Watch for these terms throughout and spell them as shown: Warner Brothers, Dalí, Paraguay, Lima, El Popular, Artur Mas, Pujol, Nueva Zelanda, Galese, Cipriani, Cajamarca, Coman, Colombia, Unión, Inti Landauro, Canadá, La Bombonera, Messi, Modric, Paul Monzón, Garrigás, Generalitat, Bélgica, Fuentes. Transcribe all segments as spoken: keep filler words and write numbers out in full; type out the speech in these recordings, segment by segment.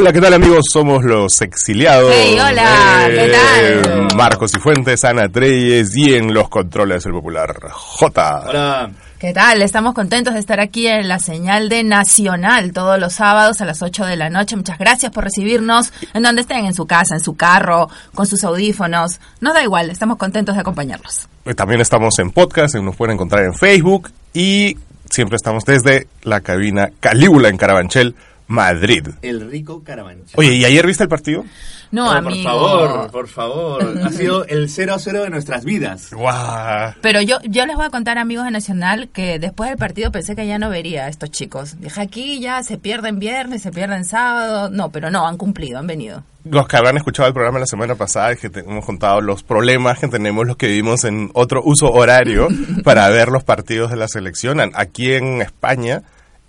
Hola, ¿qué tal, amigos? Somos Los Exiliados. Hey, hola, eh, ¿qué tal? Marcos y Fuentes, Ana Trelles y en los controles El Popular, J. Hola. ¿Qué tal? Estamos contentos de estar aquí en La Señal de Nacional todos los sábados a las ocho de la noche. Muchas gracias por recibirnos en donde estén, en su casa, en su carro, con sus audífonos. Nos da igual, estamos contentos de acompañarlos. También estamos en podcast, nos pueden encontrar en Facebook y siempre estamos desde la cabina Calígula en Carabanchel, Madrid. El rico Carabanchel. Oye, ¿y ayer viste el partido? No, oh, amigo. Por favor, por favor. Ha sido el cero a cero de nuestras vidas. Wow. Pero yo yo les voy a contar, amigos de Nacional, que después del partido pensé que ya no vería a estos chicos. Dije, aquí ya se pierden viernes, se pierden sábado. No, pero no, han cumplido, han venido. Los que habrán escuchado el programa la semana pasada, que te, hemos contado los problemas que tenemos los que vivimos en otro uso horario para ver los partidos de la selección. Aquí en España...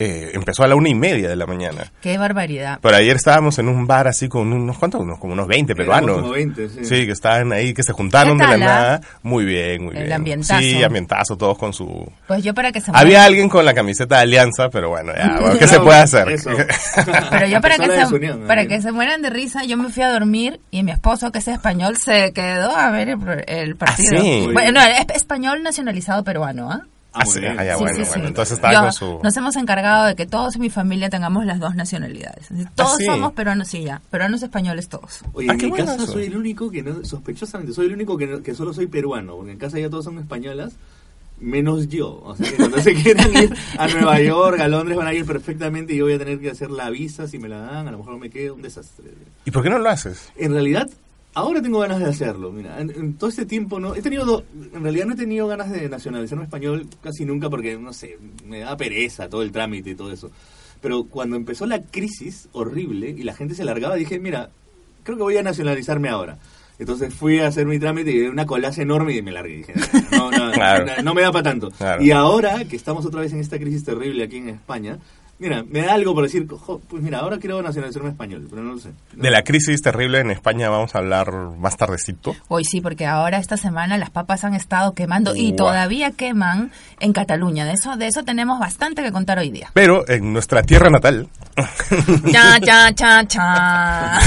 Eh, empezó a la una y media de la mañana. ¡Qué barbaridad! Por ayer estábamos en un bar así con unos, ¿cuántos? Unos, como unos veinte peruanos. Como veinte, sí. Sí, que estaban ahí, que se juntaron de la nada. Muy bien, muy bien. El ambientazo. Sí, ambientazo, todos con su... Pues yo para que se muevan... Había alguien con la camiseta de Alianza, pero bueno, ya, bueno, ¿qué no, se puede hacer? Eso. Pero yo para, que se, unión, para que se mueran de risa, yo me fui a dormir y mi esposo, que es español, se quedó a ver el, el partido. Ah, sí. Bueno, no, es español nacionalizado peruano, ¿ah? ¿eh? Ah, sí, ah, ya, sí, bueno, sí, bueno. Sí. Entonces estaba yo, con su... Nos hemos encargado de que todos en mi familia tengamos las dos nacionalidades. Todos ah, sí. somos peruanos, sí, ya. Peruanos españoles todos. Oye, ah, en mi bueno casa eso. soy el único que no... Sospechosamente soy el único que, no, que solo soy peruano. Porque en casa ya todos son españolas. Menos yo. O sea, que cuando se quieran ir a Nueva York, a Londres, van a ir perfectamente. Y yo voy a tener que hacer la visa. Si me la dan, a lo mejor me quedo un desastre. ¿Y por qué no lo haces? En realidad... Ahora tengo ganas de hacerlo, mira, en, en todo este tiempo no, he tenido, do, en realidad no he tenido ganas de nacionalizarme español casi nunca porque, no sé, me da pereza todo el trámite y todo eso, pero cuando empezó la crisis horrible y la gente se largaba dije, mira, creo que voy a nacionalizarme ahora. Entonces fui a hacer mi trámite y vi una colaza enorme y me largué. Dije, no, no, claro. no, no me da para tanto. Claro. Y ahora que estamos otra vez en esta crisis terrible aquí en España... Mira, me da algo por decir, jo, pues mira, ahora quiero nacionalizarme español, pero no lo sé. No. De la crisis terrible en España vamos a hablar más tardecito. Hoy sí, porque ahora esta semana las papas han estado quemando y Uah. todavía queman en Cataluña. De eso de eso tenemos bastante que contar hoy día. Pero en nuestra tierra natal... Cha, cha, cha, cha.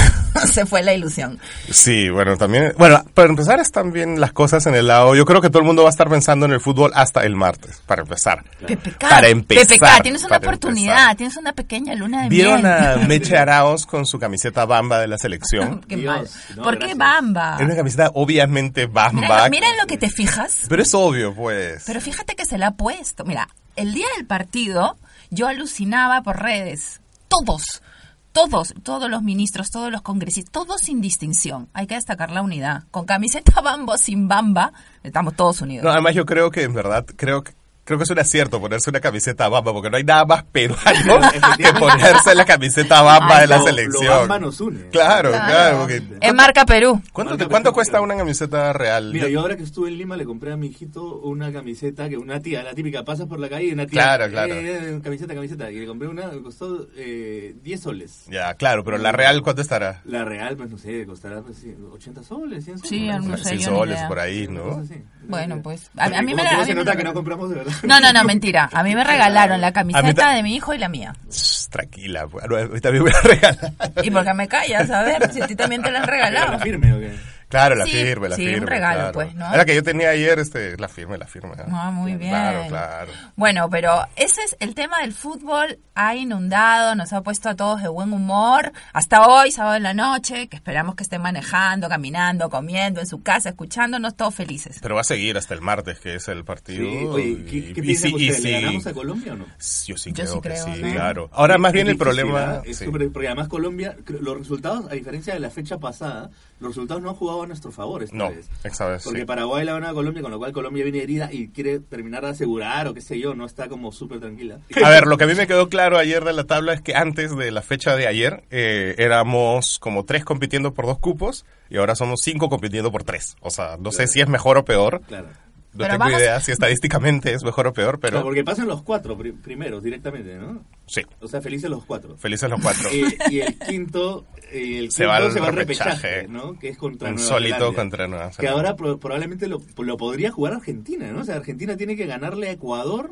Se fue la ilusión. Sí, bueno, también... Bueno, para empezar están bien las cosas en el lado... Yo creo que todo el mundo va a estar pensando en el fútbol hasta el martes, para empezar. P P K. Para empezar. P P K, tienes una oportunidad. Empezar. Ah, tienes una pequeña luna de miel. Vieron a Meche Araoz con su camiseta bamba de la selección. Qué Dios, mal. No, ¿Por gracias. qué bamba? Es una camiseta obviamente bamba. Mira en lo que te fijas. Pero es obvio, pues. Pero fíjate que se la ha puesto. Mira, el día del partido yo alucinaba por redes. Todos, todos, todos los ministros, todos los congresistas, todos sin distinción. Hay que destacar la unidad. Con camiseta bamba o sin bamba, estamos todos unidos. No, además yo creo que en verdad, creo que... Creo que es un acierto ponerse una camiseta bamba, porque no hay nada más peruano que ponerse la camiseta bamba ah, de la lo, selección. Lo bamba nos une. Claro, claro. claro es marca Perú. ¿Cuánto, marca te, ¿cuánto Perú, cuesta Perú. una camiseta real? Mira, yo ahora que estuve en Lima le compré a mi hijito una camiseta, que una tía, la típica, pasas por la calle y una tía. Claro, claro. Eh, camiseta, camiseta. Y le compré una, me costó eh, diez soles. Ya, claro, pero la real, ¿cuánto estará? La real, pues no sé, costará pues, ochenta soles, cien soles. Sí, no, no sé, cien soles por ahí, ¿no? Así. Bueno, pues. A, a mí me da. Se nota que no compramos de verdad. No, no, no, mentira. A mí me regalaron la camiseta ta... de mi hijo y la mía. Shh, tranquila, pues. También me la regalaron. ¿Y por qué me callas? A ver, si a ti también te la han regalado. ¿La firme o qué? Claro, la sí, firme, la sí, firme. Sí, un regalo, claro. pues, ¿no? Era que yo tenía ayer, este, la firme, la firme. Ah, muy bien. Claro, claro. Bueno, pero ese es el tema del fútbol. Ha inundado, nos ha puesto a todos de buen humor. Hasta hoy, sábado en la noche, que esperamos que estén manejando, caminando, comiendo, en su casa, escuchándonos, todos felices. Pero va a seguir hasta el martes, que es el partido. Sí, oye, ¿qué, qué piensan sí, ustedes? Sí. ¿Le ganamos a Colombia o no? Yo sí yo creo sí que creo, sí, ¿no? claro. Ahora, más es, bien es el problema... Es sí. super, porque además Colombia, los resultados, a diferencia de la fecha pasada, los resultados no han jugado a nuestro favor esta no, vez. Esta vez porque sí. Paraguay la ganó a Colombia, con lo cual Colombia viene herida y quiere terminar de asegurar o qué sé yo, no está como súper tranquila. A ver, lo que a mí me quedó claro ayer de la tabla es que antes de la fecha de ayer eh, éramos como tres compitiendo por dos cupos y ahora somos cinco compitiendo por tres. O sea, no claro. sé si es mejor o peor. Claro. No pero tengo vamos... idea si estadísticamente es mejor o peor, pero... Claro, porque pasan los cuatro pr- primeros directamente, ¿no? Sí. O sea, felices los cuatro. Felices los cuatro. y, y el quinto, el se quinto va se va al repechaje, repechaje, ¿no? Que es contra Nueva Zelanda. Insólito contra Nueva Zelanda. Que ahora pro- probablemente lo, lo podría jugar Argentina, ¿no? O sea, Argentina tiene que ganarle a Ecuador,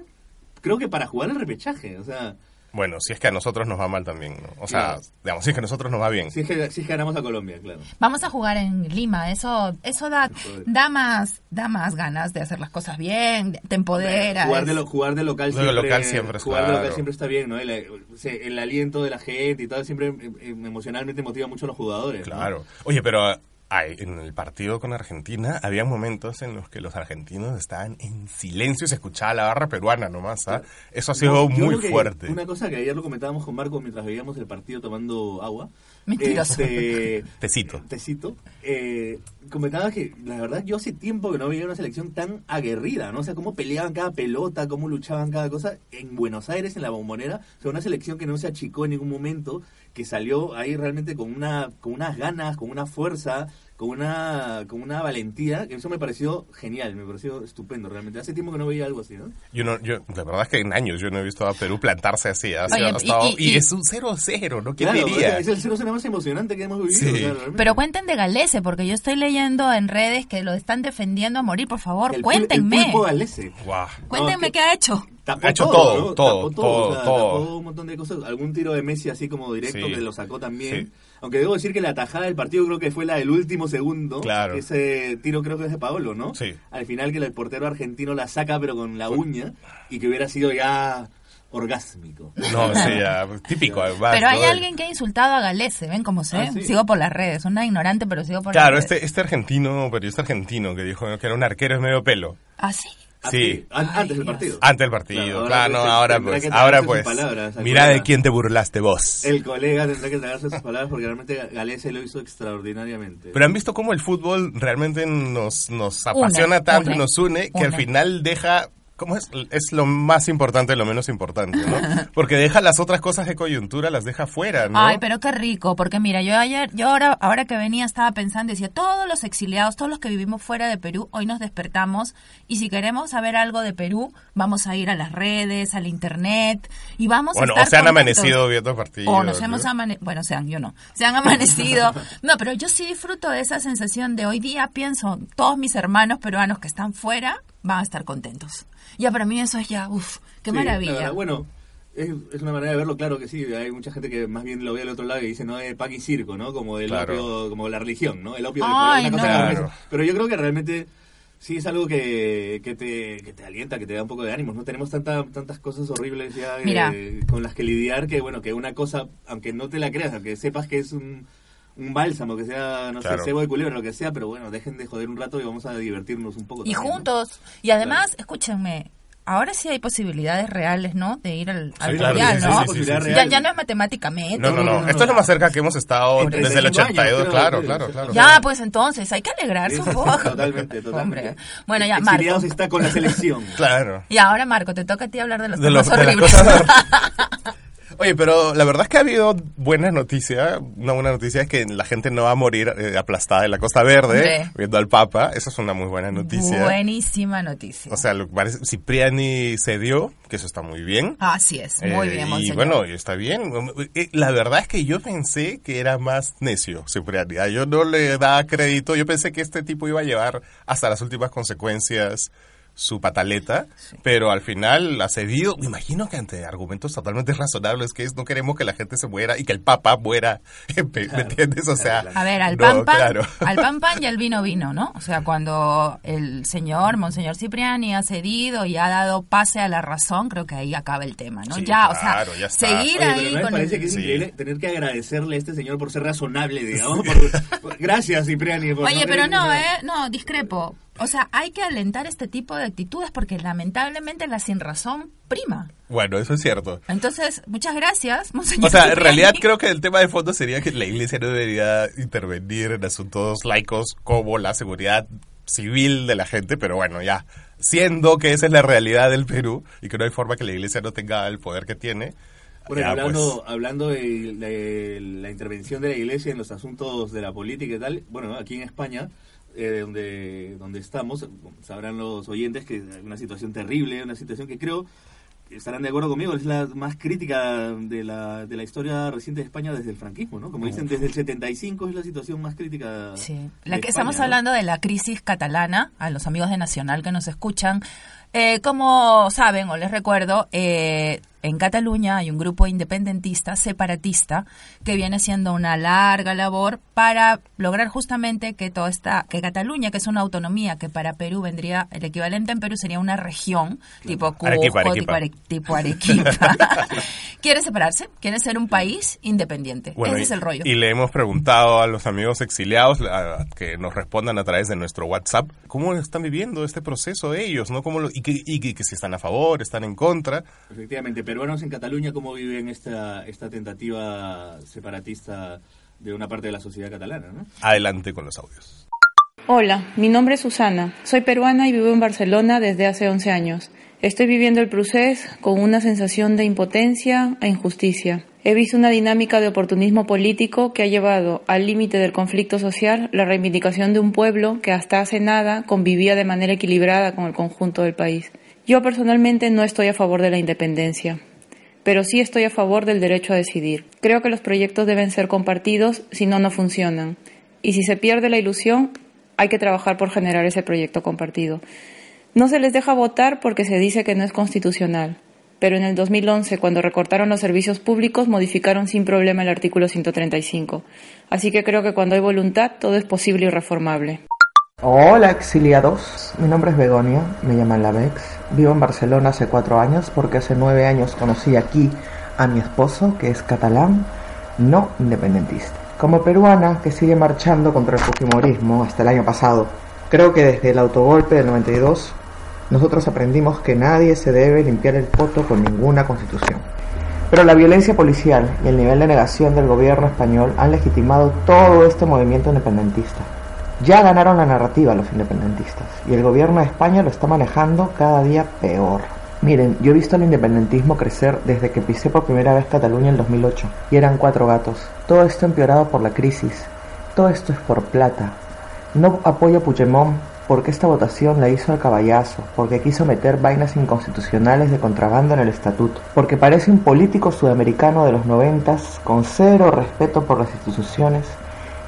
creo que para jugar el repechaje, o sea... Bueno, si es que a nosotros nos va mal también, ¿no? O sea, sí. digamos, si es que a nosotros nos va bien. Si es que, si es que ganamos a Colombia, claro. Vamos a jugar en Lima, eso eso da da más da más ganas de hacer las cosas bien, te empodera. Jugar de, lo, jugar de local siempre, lo local siempre es jugar claro. de local siempre está bien, ¿no? El, el aliento de la gente y todo siempre emocionalmente motiva mucho a los jugadores. Claro. ¿No? Oye, pero... Ay, en el partido con Argentina había momentos en los que los argentinos estaban en silencio y se escuchaba la barra peruana nomás, ¿ah? Eso ha sido no, muy fuerte. Una cosa que ayer lo comentábamos con Marcos mientras veíamos el partido tomando agua. Mentiroso. Este, tecito. Tecito. Eh, comentaba que, la verdad, yo hace tiempo que no veía una selección tan aguerrida, ¿no? O sea, cómo peleaban cada pelota, cómo luchaban cada cosa. En Buenos Aires, en la Bombonera, o sea, una selección que no se achicó en ningún momento, que salió ahí realmente con una con unas ganas, con una fuerza, con una con una valentía, que eso me pareció genial, me pareció estupendo realmente. Hace tiempo que no veía algo así, ¿no? Yo no yo la verdad es que en años yo no he visto a Perú plantarse así. Ha sido, Oye, ha estado, y, y, y, y es un cero cero, ¿no? ¿Qué claro, diría? Es el cero cero más emocionante que hemos vivido. Sí. O sea, pero cuenten de Galese, porque yo estoy leyendo en redes que lo están defendiendo a morir, por favor, el, cuéntenme. El pulpo Galese. Wow. Cuéntenme no, es que, qué ha hecho. Ha hecho todo, todo, ¿no? todo, tapó todo, todo, o sea, todo. Tapó un montón de cosas. Algún tiro de Messi así como directo sí. que lo sacó también. Sí. Aunque debo decir que la tajada del partido creo que fue la del último segundo. Claro. Ese tiro creo que es de Paolo, ¿no? Sí. Al final que el portero argentino la saca pero con la uña y que hubiera sido ya... orgásmico. No, sí, ya, típico. Además, pero hay ¿no? alguien que ha insultado a Galese, ¿ven cómo sé? Ah, sí. Sigo por las redes, una ignorante, pero sigo por claro, las redes. Claro, este, este argentino, periodista argentino, que dijo que era un arquero es medio pelo. ¿Ah, sí? Sí. Ay, antes del partido. Antes del partido, claro, ahora, claro, pues, ahora pues, ahora pues, mira de quién te burlaste vos. El colega tendrá que tragarse sus palabras porque realmente Galese lo hizo extraordinariamente. Pero han visto cómo el fútbol realmente nos, nos apasiona una, tanto una, y nos une, una. que al final deja... ¿Cómo es? Es lo más importante y lo menos importante, ¿no? Porque deja las otras cosas de coyuntura, las deja fuera, ¿no? Ay, pero qué rico, porque mira, yo ayer, yo ahora, ahora que venía estaba pensando, decía, todos los exiliados, todos los que vivimos fuera de Perú, hoy nos despertamos y si queremos saber algo de Perú, vamos a ir a las redes, al internet y vamos bueno, a estar Bueno, o se han contentos. amanecido viendo partidos. O nos ¿no? hemos amanecido, bueno, sean, yo no, se han amanecido. No, pero yo sí disfruto de esa sensación de hoy día, pienso, todos mis hermanos peruanos que están fuera van a estar contentos. Ya para mí eso es ya, uff, qué sí, maravilla. Verdad, bueno, es, es una manera de verlo, claro que sí. Hay mucha gente que más bien lo ve al otro lado y dice, no, es pan y circo, ¿no? Como el claro. opio, como la religión, ¿no? El opio Ay, de una no. cosa claro. Pero yo creo que realmente sí es algo que, que, te, que te alienta, que te da un poco de ánimos, ¿no? Tenemos tanta, tantas cosas horribles ya eh, con las que lidiar que, bueno, que una cosa, aunque no te la creas, aunque sepas que es un... un bálsamo, que sea, no claro. sé, cebo de culebra, lo que sea, pero bueno, dejen de joder un rato y vamos a divertirnos un poco. Y también, juntos, ¿no? Y además, claro. escúchenme, ahora sí hay posibilidades reales, ¿no? De ir al, al sí, mundial, claro, ¿no? Sí, sí, sí, sí, ya, ya no es matemáticamente. No, no, no, no. Esto es lo más cerca que hemos estado desde el ochenta y dos, años, claro, claro, claro, claro. Ya, pues entonces, hay que alegrarse un poco. Totalmente, totalmente. Hombre. Bueno, ya, Marco. Exiliados está con la selección. Claro. Y ahora, Marco, te toca a ti hablar de los de temas los, horribles. De las cosas... Oye, pero la verdad es que ha habido buenas noticias. Una buena noticia es que la gente no va a morir eh, aplastada en la Costa Verde, sí. viendo al Papa. Eso es una muy buena noticia. Buenísima noticia. O sea, lo, Cipriani cedió, que eso está muy bien. Así es, muy eh, bien, Monseñor. Y bueno, está bien. La verdad es que yo pensé que era más necio Cipriani. Yo no le daba crédito. Yo pensé que este tipo iba a llevar hasta las últimas consecuencias... su pataleta, sí. pero al final ha cedido, me imagino que ante argumentos totalmente razonables, que es no queremos que la gente se muera y que el Papa muera, ¿me claro, entiendes? O sea... A ver, al no, pan pan, claro. al pan pan y al vino vino, ¿no? O sea, cuando el señor, Monseñor Cipriani ha cedido y ha dado pase a la razón, creo que ahí acaba el tema, ¿no? Sí, ya, claro, o sea, ya seguir Oye, ahí con... Me parece el... que es sí. increíble tener que agradecerle a este señor por ser razonable, digamos. Por, por, gracias, Cipriani. Por Oye, no pero no, ¿eh? No, discrepo. O sea, hay que alentar este tipo de actitudes porque lamentablemente la sinrazón prima. Bueno, eso es cierto. Entonces, muchas gracias, Monseñor. O sea, Cipriani. En realidad creo que el tema de fondo sería que la Iglesia no debería intervenir en asuntos laicos como la seguridad civil de la gente, pero bueno, ya. Siendo que esa es la realidad del Perú y que no hay forma que la Iglesia no tenga el poder que tiene... Bueno, ya, hablando, pues. hablando de, de la intervención de la Iglesia en los asuntos de la política y tal, bueno, aquí en España... Eh, donde donde estamos, sabrán los oyentes que es una situación terrible, una situación que creo estarán de acuerdo conmigo, es la más crítica de la de la historia reciente de España desde el franquismo, ¿no? Como dicen, desde el setenta y cinco es la situación más crítica. Sí, la que España, estamos ¿no? hablando de la crisis catalana, a los amigos de Nacional que nos escuchan. Eh, como saben, o les recuerdo, eh, en Cataluña hay un grupo independentista, separatista, que viene haciendo una larga labor para lograr justamente que toda esta, que Cataluña, que es una autonomía, que para Perú vendría, el equivalente en Perú sería una región, tipo Cusco, Arequipa, Arequipa. tipo Arequipa, quiere separarse, quiere ser un país independiente. Bueno, ese y, es el rollo. Y le hemos preguntado a los amigos exiliados a, a, que nos respondan a través de nuestro WhatsApp cómo están viviendo este proceso de ellos, ¿no? Cómo lo, y, que, y que, que si están a favor, están en contra. Efectivamente, peruanos en Cataluña, ¿cómo viven esta, esta tentativa separatista de una parte de la sociedad catalana, ¿no? Adelante con los audios. Hola, mi nombre es Susana. Soy peruana y vivo en Barcelona desde hace once años. Estoy viviendo el procés con una sensación de impotencia e injusticia. He visto una dinámica de oportunismo político que ha llevado al límite del conflicto social la reivindicación de un pueblo que hasta hace nada convivía de manera equilibrada con el conjunto del país. Yo personalmente no estoy a favor de la independencia, pero sí estoy a favor del derecho a decidir. Creo que los proyectos deben ser compartidos, si no, no funcionan. Y si se pierde la ilusión, hay que trabajar por generar ese proyecto compartido. No se les deja votar porque se dice que no es constitucional. Pero en el dos mil once, cuando recortaron los servicios públicos, modificaron sin problema el artículo ciento treinta y cinco. Así que creo que cuando hay voluntad, todo es posible y reformable. Hola exiliados, mi nombre es Begonia, me llaman la Bex. Vivo en Barcelona hace cuatro años porque hace nueve años conocí aquí a mi esposo, que es catalán, no independentista. Como peruana que sigue marchando contra el fujimorismo hasta el año pasado, creo que desde el autogolpe del noventa y dos... nosotros aprendimos que nadie se debe limpiar el poto con ninguna constitución. Pero la violencia policial y el nivel de negación del gobierno español han legitimado todo este movimiento independentista. Ya ganaron la narrativa los independentistas y el gobierno de España lo está manejando cada día peor. Miren, yo he visto el independentismo crecer desde que pisé por primera vez Cataluña en dos mil ocho y eran cuatro gatos. Todo esto empeorado por la crisis. Todo esto es por plata. No apoyo a Puigdemont porque esta votación la hizo al caballazo, porque quiso meter vainas inconstitucionales de contrabando en el estatuto, porque parece un político sudamericano de los noventas con cero respeto por las instituciones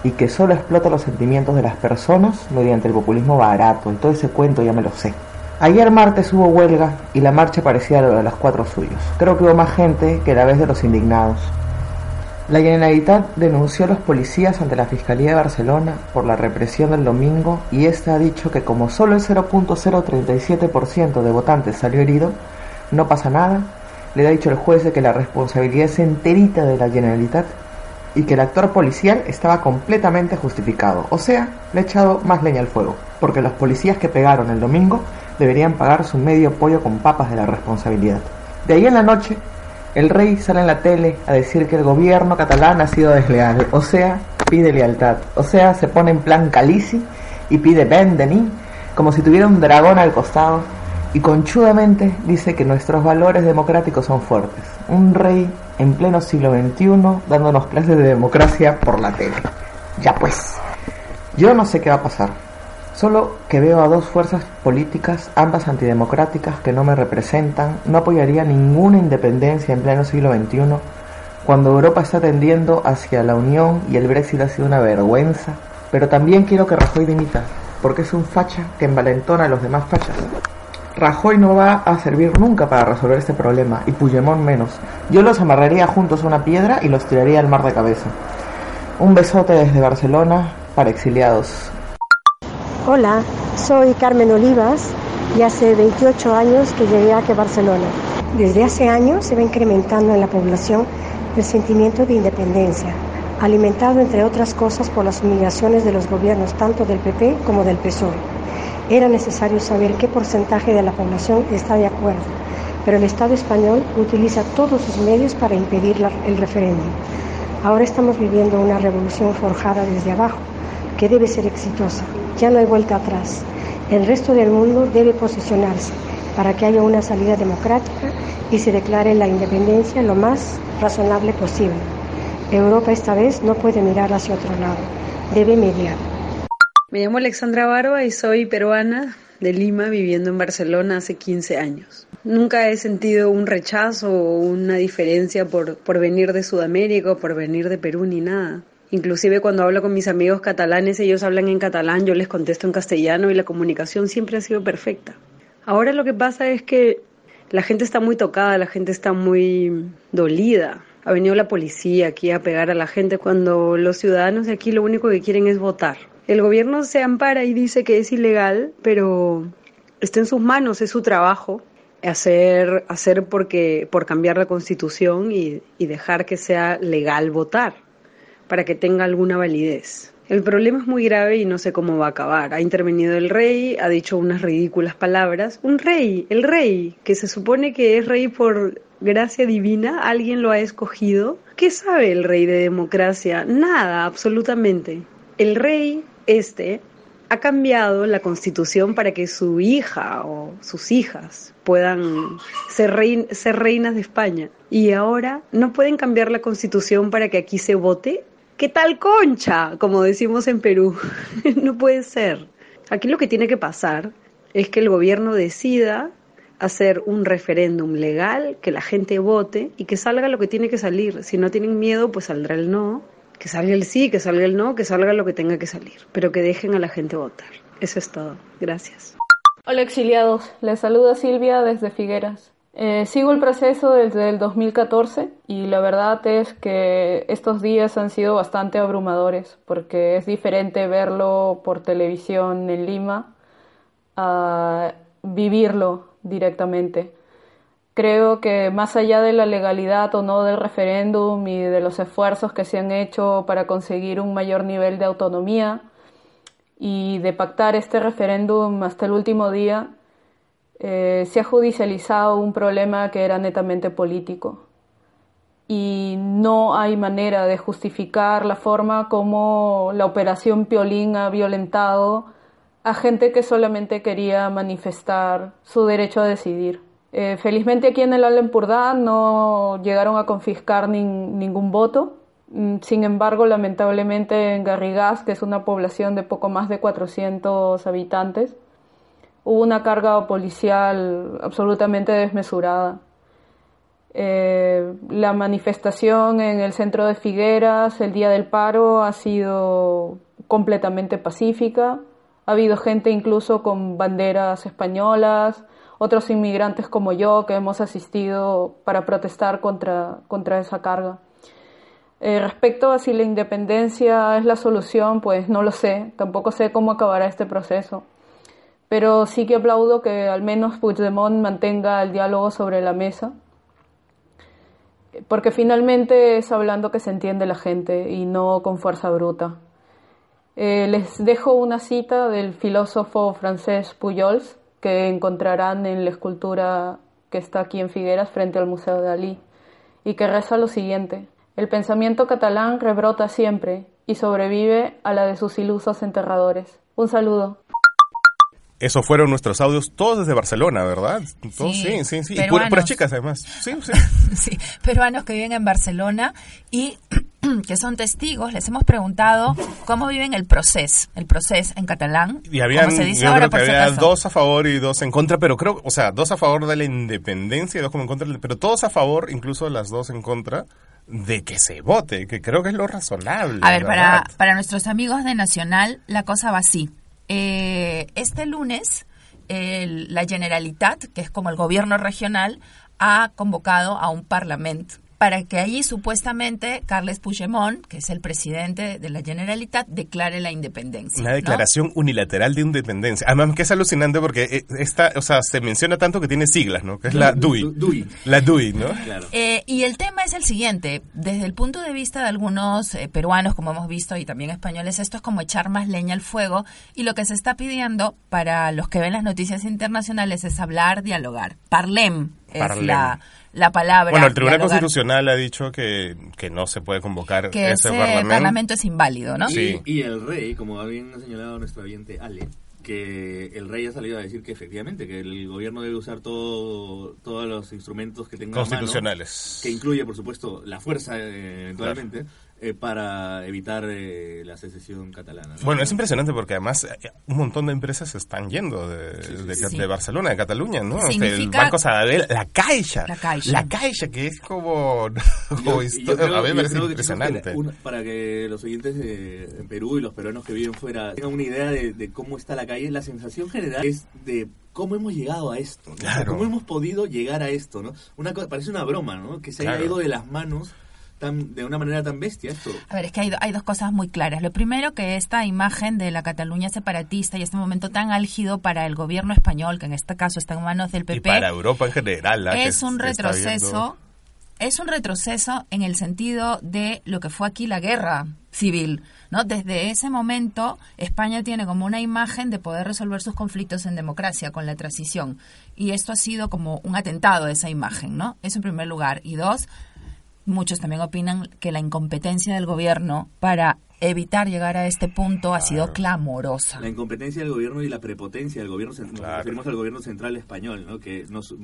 y que solo explota los sentimientos de las personas mediante el populismo barato, y todo ese cuento ya me lo sé. Ayer martes hubo huelga y la marcha parecía la de los cuatro suyos. Creo que hubo más gente que la vez de los indignados. La Generalitat denunció a los policías ante la Fiscalía de Barcelona por la represión del domingo y esta ha dicho que como solo el cero punto cero treinta y siete por ciento de votantes salió herido, no pasa nada. Le ha dicho el juez de que la responsabilidad es enterita de la Generalitat y que el actor policial estaba completamente justificado. O sea, le ha echado más leña al fuego, porque los policías que pegaron el domingo deberían pagar su medio pollo con papas de la responsabilidad. De ahí en la noche, el rey sale en la tele a decir que el gobierno catalán ha sido desleal, o sea, pide lealtad, o sea, se pone en plan Calisi y pide Vendení, como si tuviera un dragón al costado, y conchudamente dice que nuestros valores democráticos son fuertes. Un rey en pleno siglo veintiuno dándonos clases de democracia por la tele. Ya pues, yo no sé qué va a pasar, solo que veo a dos fuerzas políticas, ambas antidemocráticas, que no me representan. No apoyaría ninguna independencia en pleno siglo veintiuno, cuando Europa está tendiendo hacia la Unión y el Brexit ha sido una vergüenza. Pero también quiero que Rajoy dimita, porque es un facha que envalentona a los demás fachas. Rajoy no va a servir nunca para resolver este problema, y Puigdemont menos. Yo los amarraría juntos a una piedra y los tiraría al mar de cabeza. Un besote desde Barcelona para exiliados. Hola, soy Carmen Olivas y hace veintiocho años que llegué aquí a Barcelona. Desde hace años se va incrementando en la población el sentimiento de independencia, alimentado entre otras cosas por las humillaciones de los gobiernos tanto del P P como del P S O E. Era necesario saber qué porcentaje de la población está de acuerdo, pero el Estado español utiliza todos sus medios para impedir la, el referéndum. Ahora estamos viviendo una revolución forjada desde abajo, que debe ser exitosa. Ya no hay vuelta atrás. El resto del mundo debe posicionarse para que haya una salida democrática y se declare la independencia lo más razonable posible. Europa esta vez no puede mirar hacia otro lado, debe mediar. Me llamo Alexandra Barba y soy peruana de Lima, viviendo en Barcelona hace quince años. Nunca he sentido un rechazo o una diferencia por, por venir de Sudamérica o por venir de Perú ni nada. Inclusive cuando hablo con mis amigos catalanes, ellos hablan en catalán, yo les contesto en castellano y la comunicación siempre ha sido perfecta. Ahora lo que pasa es que la gente está muy tocada, la gente está muy dolida. Ha venido la policía aquí a pegar a la gente cuando los ciudadanos de aquí lo único que quieren es votar. El gobierno se ampara y dice que es ilegal, pero está en sus manos, es su trabajo hacer, hacer porque, por cambiar la Constitución y, y dejar que sea legal votar para que tenga alguna validez. El problema es muy grave y no sé cómo va a acabar. Ha intervenido el rey, ha dicho unas ridículas palabras. Un rey, el rey, que se supone que es rey por gracia divina, alguien lo ha escogido. ¿Qué sabe el rey de democracia? Nada, absolutamente. El rey este ha cambiado la Constitución para que su hija o sus hijas puedan ser, rein, ser reinas de España. Y ahora no pueden cambiar la Constitución para que aquí se vote. ¿Qué tal concha? Como decimos en Perú. No puede ser. Aquí lo que tiene que pasar es que el gobierno decida hacer un referéndum legal, que la gente vote y que salga lo que tiene que salir. Si no tienen miedo, pues saldrá el no. Que salga el sí, que salga el no, que salga lo que tenga que salir. Pero que dejen a la gente votar. Eso es todo. Gracias. Hola exiliados, les saluda Silvia desde Figueres. Eh, sigo el proceso desde el dos mil catorce y la verdad es que estos días han sido bastante abrumadores porque es diferente verlo por televisión en Lima a vivirlo directamente. Creo que más allá de la legalidad o no del referéndum y de los esfuerzos que se han hecho para conseguir un mayor nivel de autonomía y de pactar este referéndum hasta el último día, Eh, se ha judicializado un problema que era netamente político y no hay manera de justificar la forma como la operación Piolín ha violentado a gente que solamente quería manifestar su derecho a decidir. Eh, felizmente aquí en el Alempurdá no llegaron a confiscar nin, ningún voto, sin embargo lamentablemente en Garrigás, que es una población de poco más de cuatrocientos habitantes, hubo una carga policial absolutamente desmesurada. Eh, la manifestación en el centro de Figueres, el día del paro, ha sido completamente pacífica. Ha habido gente incluso con banderas españolas, otros inmigrantes como yo que hemos asistido para protestar contra, contra esa carga. Eh, respecto a si la independencia es la solución, pues no lo sé. Tampoco sé cómo acabará este proceso. Pero sí que aplaudo que al menos Puigdemont mantenga el diálogo sobre la mesa, porque finalmente es hablando que se entiende la gente y no con fuerza bruta. Eh, les dejo una cita del filósofo francés Pujol, que encontrarán en la escultura que está aquí en Figueres frente al Museo Dalí, y que reza lo siguiente: el pensamiento catalán rebrota siempre y sobrevive a la de sus ilusos enterradores. Un saludo. Esos fueron nuestros audios, todos desde Barcelona, ¿verdad? Todos, sí, sí, sí. sí. Y puras, puras chicas, además. Sí, sí. Sí, peruanos que viven en Barcelona y que son testigos. Les hemos preguntado cómo viven el procés, el procés en catalán. Y habían, como se dice ahora, por si acaso. Había dos a favor y dos en contra, pero creo, o sea, dos a favor de la independencia y dos como en contra, pero todos a favor, incluso las dos en contra de que se vote, que creo que es lo razonable. A ver, para, para nuestros amigos de Nacional, la cosa va así. Eh, este lunes el, la Generalitat, que es como el gobierno regional, ha convocado a un parlamento para que allí supuestamente Carles Puigdemont, que es el presidente de la Generalitat, declare la independencia. Una declaración, ¿no?, unilateral de independencia. Además, que es alucinante porque esta, o sea, se menciona tanto que tiene siglas, ¿no? Que es la D U I. La D U I, ¿no? Claro. Eh, y el tema es el siguiente. Desde el punto de vista de algunos eh, peruanos, como hemos visto, y también españoles, esto es como echar más leña al fuego. Y lo que se está pidiendo para los que ven las noticias internacionales es hablar, dialogar. Parlem es Parlem. la... La palabra. Bueno, el Tribunal dialogar. Constitucional ha dicho que, que no se puede convocar que ese, ese parlamento. parlamento es inválido, ¿no? Sí. Y, y el rey, como bien ha señalado nuestro oyente Ale, que el rey ha salido a decir que efectivamente que el gobierno debe usar todo, todos los instrumentos que tenga constitucionales, a mano, que incluye, por supuesto, la fuerza eh, eventualmente, claro, Eh, para evitar eh, la secesión catalana, ¿no? Bueno, es impresionante porque además un montón de empresas se están yendo de, sí, sí, de, sí. de Barcelona, de Cataluña, ¿no? Significa... El Banco Sabadell, la Caixa, la Caixa, la Caixa que es como, como yo, historia, yo creo, a mí me parece impresionante. Que una, para que los oyentes eh, en Perú y los peruanos que viven fuera tengan una idea de, de cómo está la calle, la sensación general es de cómo hemos llegado a esto, ¿no? Claro. ¿Cómo hemos podido llegar a esto, no? Una cosa, parece una broma, ¿no? Que se claro. haya ido de las manos tan, de una manera tan bestia esto. A ver, es que hay, hay dos cosas muy claras. Lo primero, que esta imagen de la Cataluña separatista y este momento tan álgido para el gobierno español, que en este caso está en manos del P P... Y para Europa en general. Es que un retroceso, es un retroceso en el sentido de lo que fue aquí la guerra civil, ¿no? Desde ese momento, España tiene como una imagen de poder resolver sus conflictos en democracia con la transición. Y esto ha sido como un atentado a esa imagen, ¿no? Eso en primer lugar. Y dos... Muchos también opinan que la incompetencia del gobierno para evitar llegar a este punto claro. ha sido clamorosa. La incompetencia del gobierno y la prepotencia del gobierno central. Claro. Nos referimos al gobierno central español, ¿no? Que nos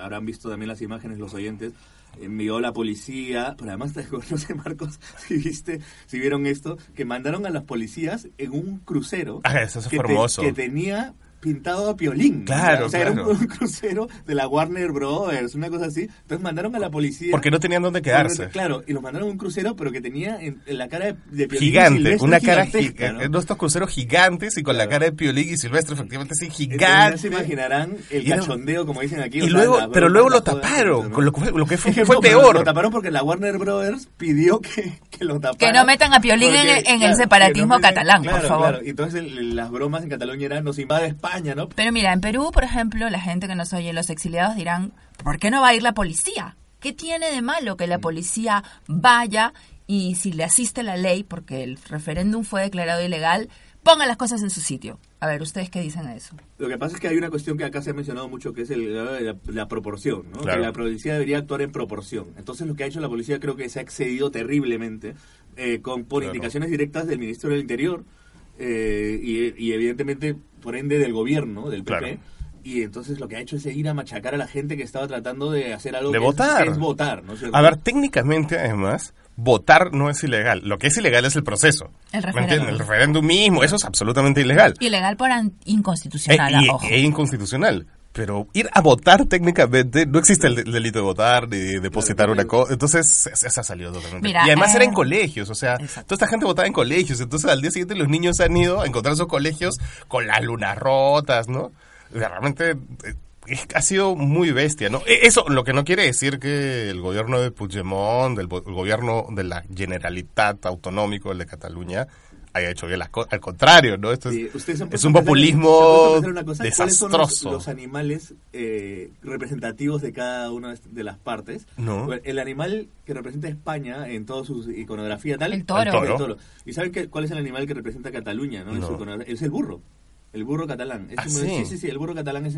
habrán visto también las imágenes los oyentes. Envió la policía, pero además, no sé, Marcos, si viste, si vieron esto, que mandaron a las policías en un crucero ah, eso es que, te, que tenía... pintado a piolín. Claro, ¿no? O sea, claro. era un, un crucero de la Warner Brothers, una cosa así. Entonces mandaron a la policía... Porque no tenían dónde quedarse. Bueno, claro, y los mandaron a un crucero, pero que tenía en, en la cara de, de piolín gigante, una cara gigante, ¿no? En estos cruceros gigantes y con claro. la cara de piolín y silvestre, efectivamente, sí, gigante. Entonces, no se imaginarán el y cachondeo, como dicen aquí. Y luego, la, pero luego lo taparon, joder, con lo, lo que fue, fue peor. Lo taparon porque la Warner Brothers pidió que, que lo taparan. Que no metan a piolín porque, en, en claro, el separatismo no catalán, claro, por favor. Claro. Entonces el, las bromas en Cataluña eran, nos invade España. ¿No? Pero mira, en Perú, por ejemplo, la gente que nos oye, los exiliados dirán, ¿por qué no va a ir la policía? ¿Qué tiene de malo que la policía vaya y si le asiste la ley, porque el referéndum fue declarado ilegal, ponga las cosas en su sitio? A ver, ¿ustedes qué dicen a eso? Lo que pasa es que hay una cuestión que acá se ha mencionado mucho, que es el, la, la proporción, ¿no? Claro. Que la policía debería actuar en proporción. Entonces, lo que ha hecho la policía creo que se ha excedido terriblemente eh, con, por claro. indicaciones directas del Ministro del Interior, Eh, y, y evidentemente, por ende, del gobierno, del P P. Claro. Y entonces lo que ha hecho es ir a machacar a la gente que estaba tratando de hacer algo. De que votar. Es, es votar, ¿no? A ver, técnicamente, además, votar no es ilegal. Lo que es ilegal es el proceso. El referéndum. El referéndum mismo, eso es absolutamente ilegal. Ilegal por inconstitucional, eh, y, ojo. E inconstitucional. Pero ir a votar técnicamente, no existe el delito de votar ni de depositar una cosa. Entonces, esa salió totalmente. Mira, y además eh, era en colegios, o sea, exacto. toda esta gente votaba en colegios. Entonces, al día siguiente los niños han ido a encontrar sus colegios con las lunas rotas, ¿no? Realmente eh, ha sido muy bestia, ¿no? Eso lo que no quiere decir que el gobierno de Puigdemont, del el gobierno de la Generalitat autonómico, el de Cataluña, haya hecho bien las cosas, al contrario, ¿no? Esto es, sí, es un populismo una cosa, desastroso. ¿Cuáles son los, los animales eh, representativos de cada una de las partes? No. El animal que representa España en toda su iconografía tal... El toro. El toro. El toro. ¿Y saben qué, cuál es el animal que representa Cataluña, ¿no? No. Es el burro. El burro catalán. Es ¿Ah, un... sí? sí, sí, sí, el burro catalán es...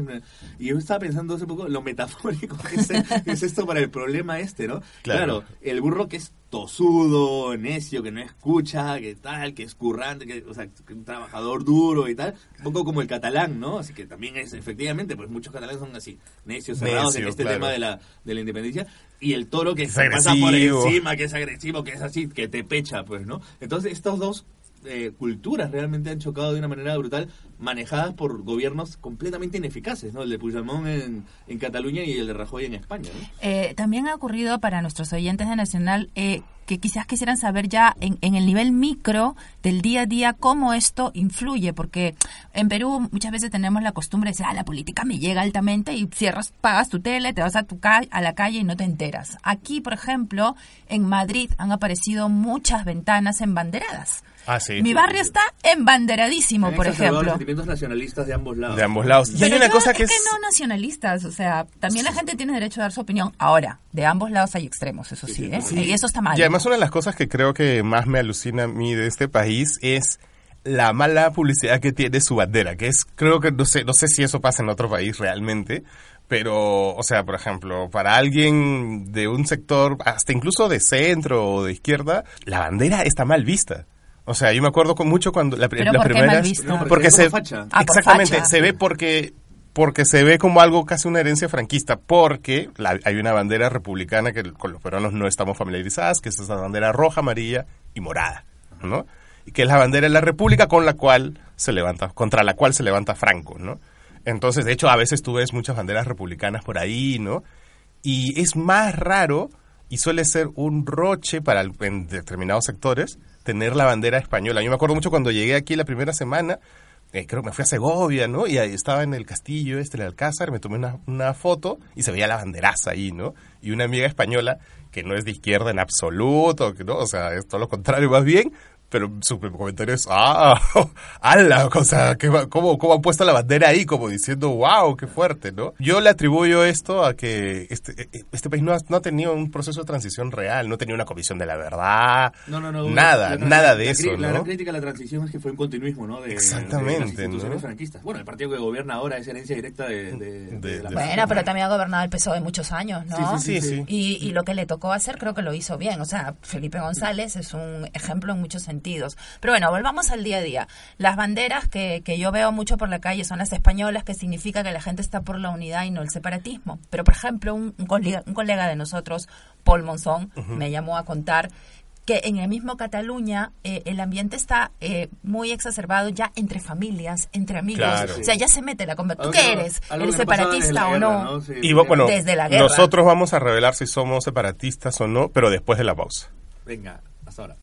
Y yo estaba pensando hace poco lo metafórico que es, que es esto para el problema este, ¿no? Claro. Claro, el burro que es tosudo, necio, que no escucha, que tal, que es currante, que, o sea, que un trabajador duro y tal, un poco como el catalán, ¿no? Así que también es, efectivamente, pues muchos catalanes son así, necios, cerrados necio, en este claro. tema de la, de la independencia. Y el toro que es se pasa por encima, que es agresivo, que es así, que te pecha, pues, ¿no? Entonces, estos dos... Eh, culturas realmente han chocado de una manera brutal, manejadas por gobiernos completamente ineficaces, ¿no? El de Puigdemont en, en Cataluña y el de Rajoy en España, ¿no? Eh, también ha ocurrido para nuestros oyentes de Nacional eh, que quizás quisieran saber ya en, en el nivel micro del día a día cómo esto influye, porque en Perú muchas veces tenemos la costumbre de decir, ah, la política me llega altamente y cierras, pagas tu tele, te vas a, tu ca- a la calle y no te enteras. Aquí, por ejemplo, en Madrid han aparecido muchas ventanas embanderadas. Ah, sí. Mi barrio está embanderadísimo, Tienen por ejemplo. Los sentimientos nacionalistas de ambos lados. De ambos lados. Y pero hay una cosa que es... que no nacionalistas, o sea, también la gente tiene derecho a dar su opinión. Ahora, de ambos lados hay extremos, eso sí, sí, ¿eh? Sí. Y eso está mal. Y además una de las cosas que creo que más me alucina a mí de este país es la mala publicidad que tiene su bandera, que es, creo que, no sé, no sé si eso pasa en otro país realmente, pero, o sea, por ejemplo, para alguien de un sector, hasta incluso de centro o de izquierda, la bandera está mal vista. O sea, yo me acuerdo con mucho cuando la, la primera no, porque, porque se facha. Ah, exactamente, por facha. Se ve porque porque se ve como algo casi una herencia franquista, porque la, hay una bandera republicana que con los peruanos no estamos familiarizadas, que es esa bandera roja, amarilla y morada, ¿no? Y que es la bandera de la República con la cual se levanta, contra la cual se levanta Franco, ¿no? Entonces, de hecho, a veces tú ves muchas banderas republicanas por ahí, ¿no? Y es más raro y suele ser un roche para el, en determinados sectores tener la bandera española. Yo me acuerdo mucho cuando llegué aquí la primera semana, eh, creo que me fui a Segovia, ¿no? Y ahí estaba en el castillo este, el Alcázar, me tomé una, una foto y se veía la banderaza ahí, ¿no? Y una amiga española que no es de izquierda en absoluto, ¿no? O sea, es todo lo contrario más bien, pero su comentario es, ah, ala, o sea, ¿cómo, cómo han puesto la bandera ahí? Como diciendo, wow, qué fuerte, ¿no? Yo le atribuyo esto a que este, este país no ha, no ha tenido un proceso de transición real, no ha tenido una comisión de la verdad, no, no, no, nada, la, la, nada de la, eso, la, ¿no? La gran crítica a la transición es que fue un continuismo, ¿no? De, exactamente, de las instituciones, ¿no?, franquistas. Bueno, el partido que gobierna ahora es herencia directa de, de, de, de la de, Bueno, de, pero también ha gobernado el P S O E muchos años, ¿no? Sí, sí, sí, sí. Y, y lo que le tocó hacer creo que lo hizo bien, o sea, Felipe González es un ejemplo en muchos sentidos. Pero bueno, volvamos al día a día. Las banderas que, que yo veo mucho por la calle son las españolas, que significa que la gente está por la unidad y no el separatismo. Pero, por ejemplo, un, un, colega, un colega de nosotros, Paul Monzón, uh-huh, me llamó a contar que en el mismo Cataluña eh, el ambiente está eh, muy exacerbado ya entre familias, entre amigos. Claro. O sea, ya se mete la conversación. ¿Tú qué eres? ¿Eres separatista o no? ¿No? Sí, y bueno, desde la guerra. Nosotros vamos a revelar si somos separatistas o no, pero después de la pausa. Venga, hasta ahora.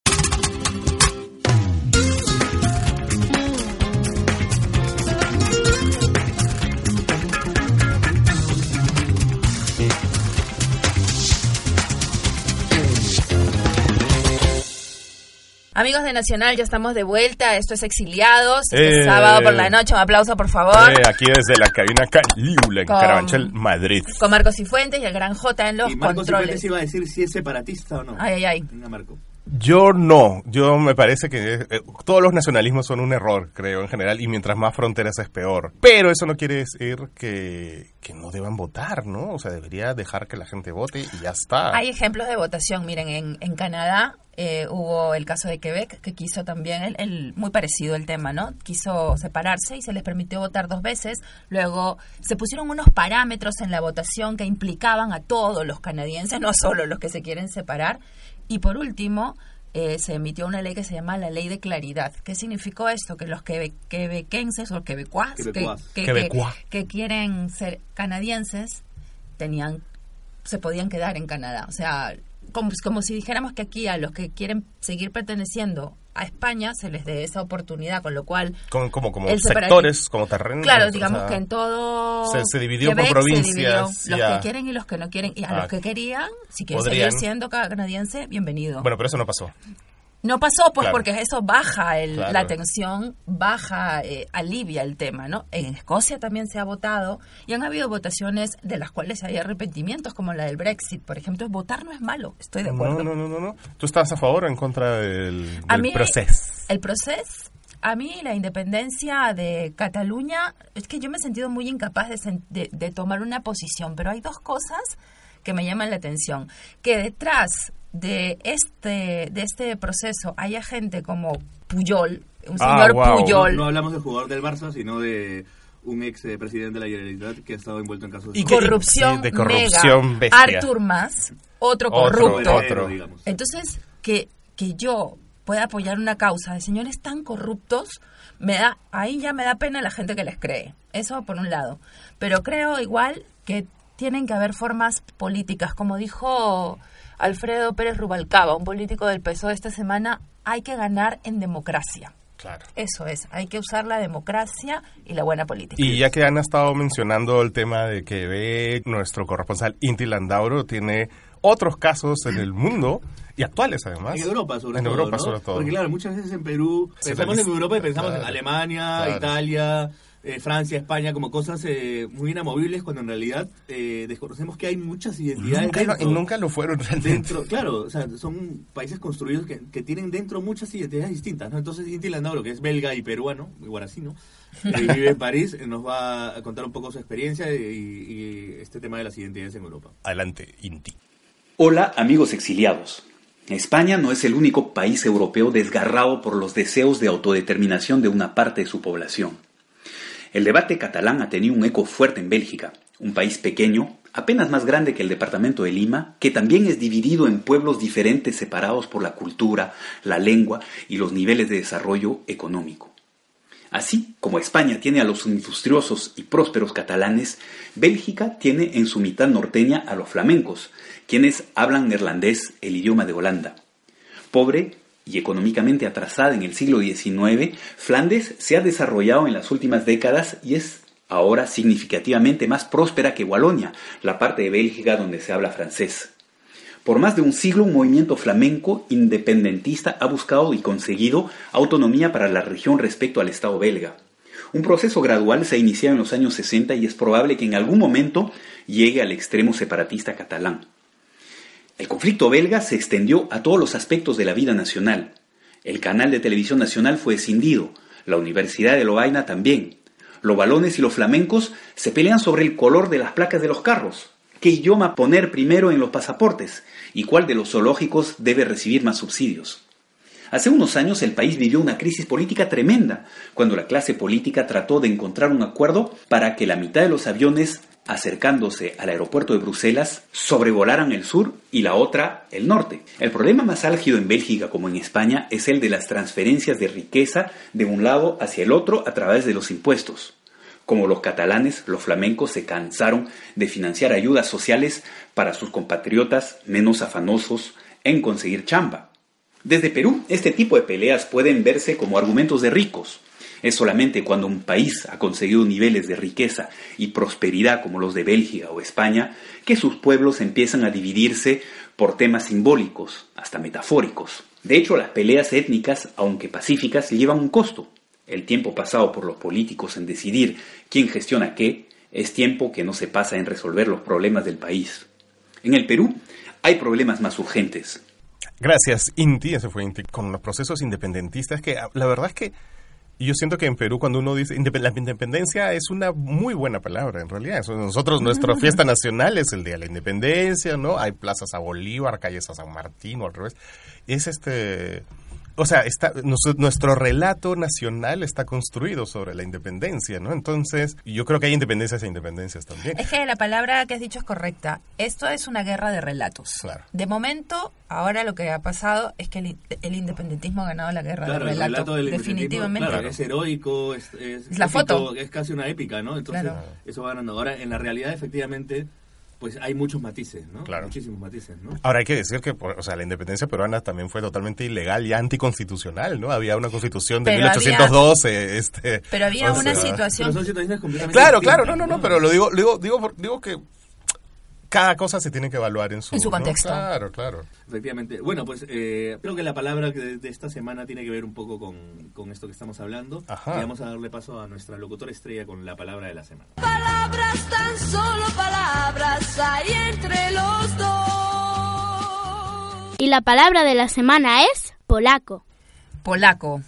Amigos de Nacional, ya estamos de vuelta. Esto es Exiliados. Eh, es sábado por la noche. Un aplauso, por favor. Eh, aquí desde la cabina Caliula, en con, Carabanchel, Madrid. Con Marcos y Fuentes y el gran J en los y Marcos controles. Y Fuentes iba a decir si es separatista o no. Ay, ay, ay. Venga, Marco. Yo no. Yo me parece que eh, todos los nacionalismos son un error, creo, en general. Y mientras más fronteras es peor. Pero eso no quiere decir que, que no deban votar, ¿no? O sea, debería dejar que la gente vote y ya está. Hay ejemplos de votación. Miren, en, en Canadá... Eh, hubo el caso de Quebec, que quiso también, el, el muy parecido el tema, ¿no? Quiso separarse y se les permitió votar dos veces. Luego se pusieron unos parámetros en la votación que implicaban a todos los canadienses, no solo los que se quieren separar. Y por último, eh, se emitió una ley que se llama la Ley de Claridad. ¿Qué significó esto? Que los quebe, quebequenses o quebecuas, quebecuas. Que, que, que, que quieren ser canadienses tenían se podían quedar en Canadá. O sea... Como, como si dijéramos que aquí a los que quieren seguir perteneciendo a España se les dé esa oportunidad, con lo cual... Como, como, como sectores, como terrenos. Claro, digamos, o sea, que en todo... Se, se dividió Quebec, por provincias. Se dividió los ya. que quieren y los que no quieren. Y a ah, los que querían, si quieren podrían. seguir siendo canadiense, bienvenido. Bueno, pero eso no pasó. No pasó, pues, claro. porque eso baja el, claro. la tensión, baja, eh, alivia el tema, ¿no? En Escocia también se ha votado y han habido votaciones de las cuales hay arrepentimientos, como la del Brexit, por ejemplo. Votar no es malo, estoy de acuerdo. No, no, no, no. no. ¿Tú estás a favor o en contra del, del proceso? El proceso... A mí la independencia de Cataluña, es que yo me he sentido muy incapaz de, de, de tomar una posición, pero hay dos cosas que me llaman la atención. Que detrás... de este de este proceso haya gente como Pujol, un señor ah, wow. Pujol. No, no hablamos del jugador del Barça, sino de un ex eh, presidente de la Generalitat que ha estado envuelto en casos de, y corrupción, sí, de corrupción mega. Artur Mas, otro corrupto. Otro, otro. Entonces, que, que yo pueda apoyar una causa de señores tan corruptos, me da ahí ya me da pena la gente que les cree. Eso por un lado. Pero creo igual que tienen que haber formas políticas, como dijo... Alfredo Pérez Rubalcaba, un político del P S O E esta semana, hay que ganar en democracia. Claro. Eso es, hay que usar la democracia y la buena política. Y ya que han estado mencionando el tema de Quebec, nuestro corresponsal Inti Landauro tiene otros casos en el mundo... Y actuales, además. En Europa, sobre en todo. En Europa, ¿no? sobre todo. Porque, claro, muchas veces en Perú se pensamos realiza. en Europa y pensamos claro. en Alemania, claro. Italia, eh, Francia, España, como cosas eh, muy inamovibles, cuando en realidad eh, desconocemos que hay muchas identidades nunca dentro. Lo, nunca lo fueron realmente. Dentro, claro, o sea, son países construidos que, que tienen dentro muchas identidades distintas, ¿no? Entonces, Inti Landauro, que es belga y peruano, y guaracino, que vive en París, nos va a contar un poco su experiencia y, y este tema de las identidades en Europa. Adelante, Inti. Hola, amigos exiliados. España no es el único país europeo desgarrado por los deseos de autodeterminación de una parte de su población. El debate catalán ha tenido un eco fuerte en Bélgica, un país pequeño, apenas más grande que el departamento de Lima, que también es dividido en pueblos diferentes separados por la cultura, la lengua y los niveles de desarrollo económico. Así como España tiene a los industriosos y prósperos catalanes, Bélgica tiene en su mitad norteña a los flamencos, quienes hablan neerlandés, el idioma de Holanda. Pobre y económicamente atrasada en el siglo diecinueve, Flandes se ha desarrollado en las últimas décadas y es ahora significativamente más próspera que Walonia, la parte de Bélgica donde se habla francés. Por más de un siglo, un movimiento flamenco independentista ha buscado y conseguido autonomía para la región respecto al Estado belga. Un proceso gradual se ha iniciado en los años sesenta y es probable que en algún momento llegue al extremo separatista catalán. El conflicto belga se extendió a todos los aspectos de la vida nacional. El canal de televisión nacional fue escindido, la Universidad de Lovaina también. Los valones y los flamencos se pelean sobre el color de las placas de los carros. ¿Qué idioma poner primero en los pasaportes? ¿Y cuál de los zoológicos debe recibir más subsidios? Hace unos años el país vivió una crisis política tremenda, cuando la clase política trató de encontrar un acuerdo para que la mitad de los aviones, acercándose al aeropuerto de Bruselas, sobrevolaran el sur y la otra el norte. El problema más álgido en Bélgica como en España es el de las transferencias de riqueza de un lado hacia el otro a través de los impuestos. Como los catalanes, los flamencos se cansaron de financiar ayudas sociales para sus compatriotas menos afanosos en conseguir chamba. Desde Perú, este tipo de peleas pueden verse como argumentos de ricos. Es solamente cuando un país ha conseguido niveles de riqueza y prosperidad como los de Bélgica o España que sus pueblos empiezan a dividirse por temas simbólicos, hasta metafóricos. De hecho, las peleas étnicas, aunque pacíficas, llevan un costo. El tiempo pasado por los políticos en decidir quién gestiona qué es tiempo que no se pasa en resolver los problemas del país. En el Perú hay problemas más urgentes. Gracias, Inti. Eso fue Inti con los procesos independentistas que la verdad es que yo siento que en Perú cuando uno dice la independencia es una muy buena palabra en realidad. Nosotros, nuestra fiesta nacional es el Día de la Independencia, ¿no? Hay plazas a Bolívar, calles a San Martín o al revés. Es este... O sea, está, nuestro relato nacional está construido sobre la independencia, ¿no? Entonces, yo creo que hay independencias e independencias también. Es que la palabra que has dicho es correcta. Esto es una guerra de relatos. Claro. De momento, ahora lo que ha pasado es que el, el independentismo ha ganado la guerra claro, de relato. El relato del definitivamente. Claro, es heroico, es, es, la épico, foto. Es casi una épica, ¿no? Entonces, claro. Eso va ganando. Ahora, en la realidad, efectivamente... Pues hay muchos matices, ¿no? Claro. Muchísimos matices, ¿no? Ahora hay que decir que, o sea, la independencia peruana también fue totalmente ilegal y anticonstitucional, ¿no? Había una constitución de pero mil ochocientos doce, había, este... Pero había una sea, situación... Pero son situaciones completamente Claro, claro, no, no, no, pero lo digo, digo, digo, digo que cada cosa se tiene que evaluar en su... En su contexto. ¿No? Claro, claro. Efectivamente. Bueno, pues eh, creo que la palabra de, de esta semana tiene que ver un poco con, con esto que estamos hablando. Ajá. Y vamos a darle paso a nuestra locutora estrella con la palabra de la semana. Palabras, tan solo palabras hay entre los dos. Y la palabra de la semana es polaco. Polaco.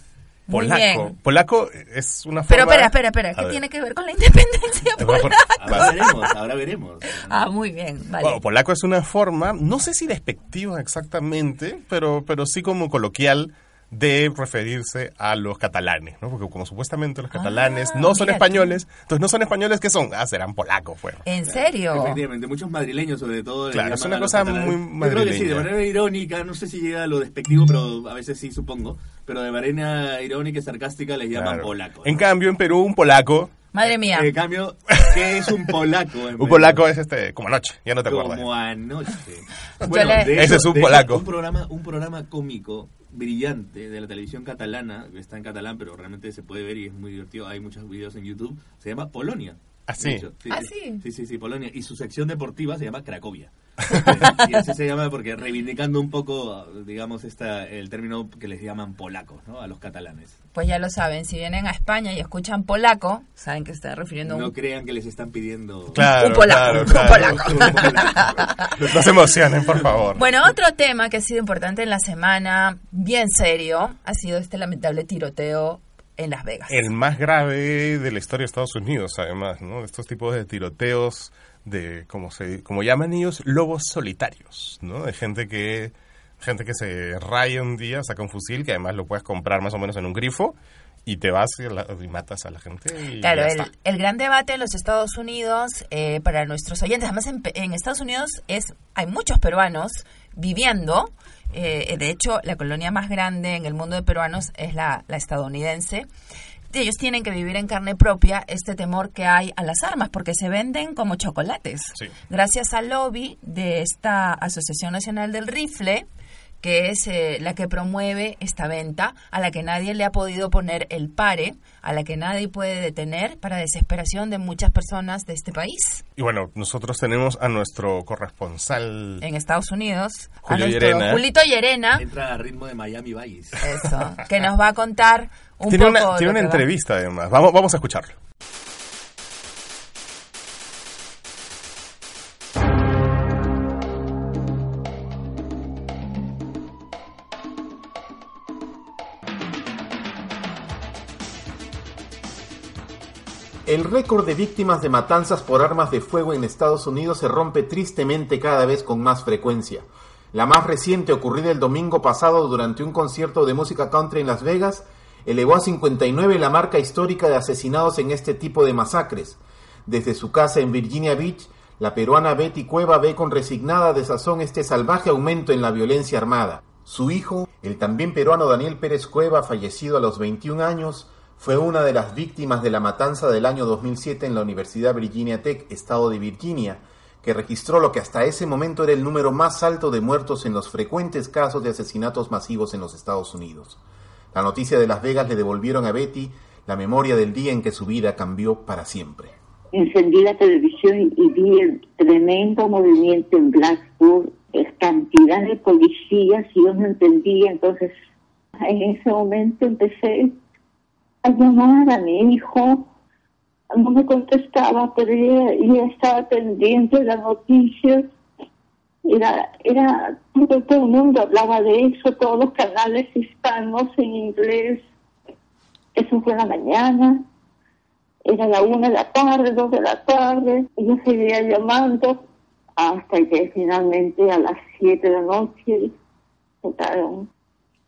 Polaco. Polaco es una forma... Pero espera, espera, espera. ¿Qué tiene que ver con la independencia polaca? Ahora veremos, ahora veremos. Ah, muy bien, vale. Bueno, polaco es una forma, no sé si despectiva exactamente, pero, pero sí como coloquial de referirse a los catalanes, ¿no? Porque como supuestamente los catalanes ah, no son españoles, aquí. Entonces no son españoles, ¿qué son? Ah, serán polacos, pues. ¿En serio? Efectivamente, muchos madrileños sobre todo. Claro, es una cosa muy madrileña. Yo creo que sí, de manera irónica, no sé si llega a lo despectivo, pero a veces sí, supongo, pero de manera irónica y sarcástica les llaman claro. polacos, ¿no? En cambio, en Perú, un polaco... Madre mía. En cambio, ¿qué es un polaco? Un polaco es este, como anoche, ya no te acuerdas. Como anoche. Bueno, le... Ese es un polaco. Un programa, un programa cómico brillante de la televisión catalana, que está en catalán, pero realmente se puede ver y es muy divertido. Hay muchos videos en YouTube. Se llama Polonia. ¿Ah, sí? Sí, ¿Ah, sí? Sí, sí, sí, Polonia. Y su sección deportiva se llama Cracovia. Y así se llama porque reivindicando un poco, digamos, esta, el término que les llaman polacos, ¿no? A los catalanes. Pues ya lo saben, si vienen a España y escuchan polaco, saben que se está refiriendo a un... No crean que les están pidiendo... Claro, un polaco, claro, claro, un polaco. Un polaco. No se emocionen, por favor. Bueno, otro tema que ha sido importante en la semana, bien serio, ha sido este lamentable tiroteo en Las Vegas. El más grave de la historia de Estados Unidos, además, ¿no? Estos tipos de tiroteos de, como se como llaman ellos, lobos solitarios, ¿no? De gente que gente que se raya un día, saca un fusil, que además lo puedes comprar más o menos en un grifo, Y te vas y, la, y matas a la gente. Y claro, el, el gran debate en los Estados Unidos, eh, para nuestros oyentes, además en, en Estados Unidos es hay muchos peruanos viviendo, eh, de hecho la colonia más grande en el mundo de peruanos es la, la estadounidense. Ellos tienen que vivir en carne propia este temor que hay a las armas, porque se venden como chocolates. Sí. Gracias al lobby de esta Asociación Nacional del Rifle, que es eh, la que promueve esta venta, a la que nadie le ha podido poner el pare, a la que nadie puede detener, para desesperación de muchas personas de este país. Y bueno, nosotros tenemos a nuestro corresponsal en Estados Unidos, Julio a nuestro Llerena. Julito Llerena. Entra al ritmo de Miami Vice. Eso, que nos va a contar un tiene poco. Una, tiene una entrevista va. además, vamos, vamos a escucharlo. El récord de víctimas de matanzas por armas de fuego en Estados Unidos se rompe tristemente cada vez con más frecuencia. La más reciente, ocurrida el domingo pasado durante un concierto de música country en Las Vegas, elevó a cincuenta y nueve la marca histórica de asesinados en este tipo de masacres. Desde su casa en Virginia Beach, la peruana Betty Cueva ve con resignada desazón este salvaje aumento en la violencia armada. Su hijo, el también peruano Daniel Pérez Cueva, fallecido a los veintiún años, fue una de las víctimas de la matanza del año dos mil siete en la Universidad Virginia Tech, estado de Virginia, que registró lo que hasta ese momento era el número más alto de muertos en los frecuentes casos de asesinatos masivos en los Estados Unidos. La noticia de Las Vegas le devolvieron a Betty la memoria del día en que su vida cambió para siempre. Encendí la televisión y vi el tremendo movimiento en Blackburn, cantidad de policías, y yo no entendía. Entonces, en ese momento empecé a llamar a mi hijo, no me contestaba, pero ella, ella estaba pendiente de las noticias. Era, era, todo, todo el mundo hablaba de eso, todos los canales hispanos en inglés. Eso fue en la mañana, era la una de la tarde, dos de la tarde, y yo seguía llamando hasta que finalmente a las siete de la noche llegaron.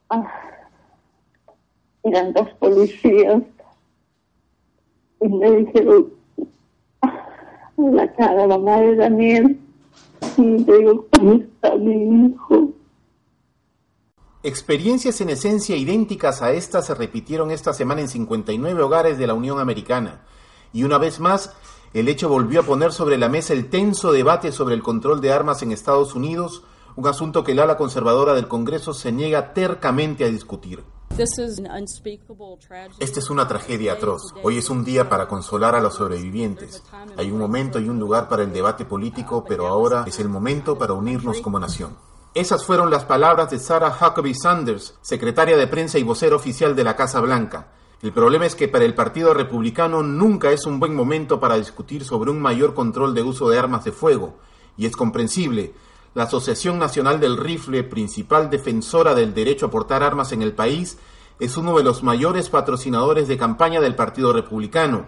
Ah. Eran dos policías y me dijeron la cara de la madre de Daniel, y me digo, ¿cómo está mi hijo? Experiencias en esencia idénticas a estas se repitieron esta semana en cincuenta y nueve hogares de la Unión Americana, y una vez más el hecho volvió a poner sobre la mesa el tenso debate sobre el control de armas en Estados Unidos, un asunto que el ala conservadora del Congreso se niega tercamente a discutir. Esta es una tragedia atroz. Hoy es un día para consolar a los sobrevivientes. Hay un momento y un lugar para el debate político, pero ahora es el momento para unirnos como nación. Esas fueron las palabras de Sarah Huckabee Sanders, secretaria de prensa y vocera oficial de la Casa Blanca. El problema es que para el Partido Republicano nunca es un buen momento para discutir sobre un mayor control de uso de armas de fuego, y es comprensible. La Asociación Nacional del Rifle, principal defensora del derecho a portar armas en el país, es uno de los mayores patrocinadores de campaña del Partido Republicano.